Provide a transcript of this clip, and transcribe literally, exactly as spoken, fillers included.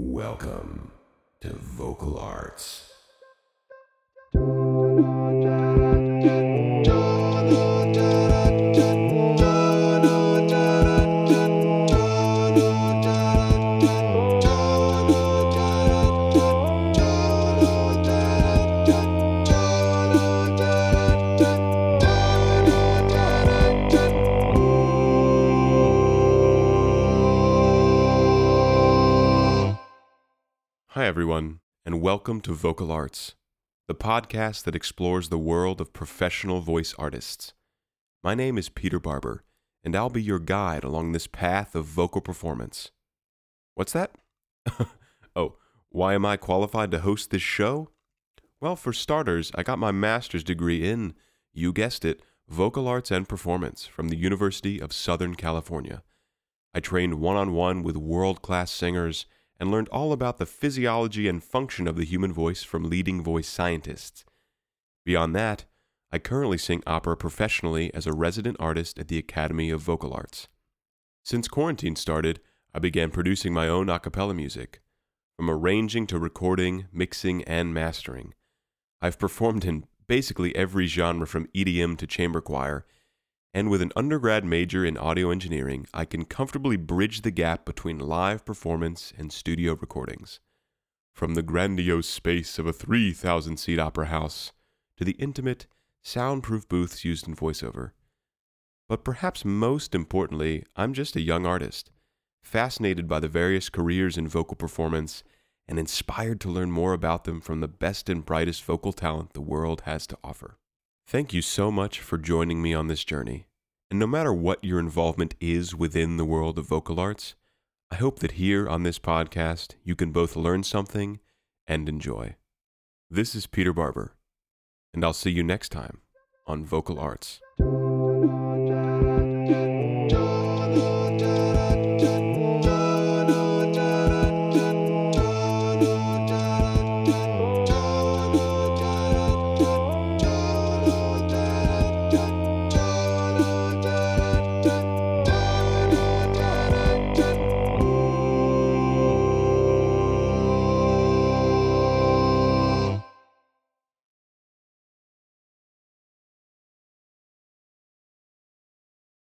Welcome to Vocal Arts. Hi everyone, and welcome to Vocal Arts, the podcast that explores the world of professional voice artists. My name is Peter Barber, and I'll be your guide along this path of vocal performance. What's that? Oh, why am I qualified to host this show? Well, for starters, I got my master's degree in, you guessed it, vocal arts and performance from the University of Southern California. I trained one-on-one with world-class singers and learned all about the physiology and function of the human voice from leading voice scientists. Beyond that, I currently sing opera professionally as a resident artist at the Academy of Vocal Arts. Since quarantine started, I began producing my own a cappella music, from arranging to recording, mixing, and mastering. I've performed in basically every genre from E D M to chamber choir, and with an undergrad major in audio engineering, I can comfortably bridge the gap between live performance and studio recordings. From the grandiose space of a three thousand seat opera house to the intimate, soundproof booths used in voiceover. But perhaps most importantly, I'm just a young artist, fascinated by the various careers in vocal performance and inspired to learn more about them from the best and brightest vocal talent the world has to offer. Thank you so much for joining me on this journey. And no matter what your involvement is within the world of vocal arts, I hope that here on this podcast, you can both learn something and enjoy. This is Peter Barber, and I'll see you next time on Vocal Arts.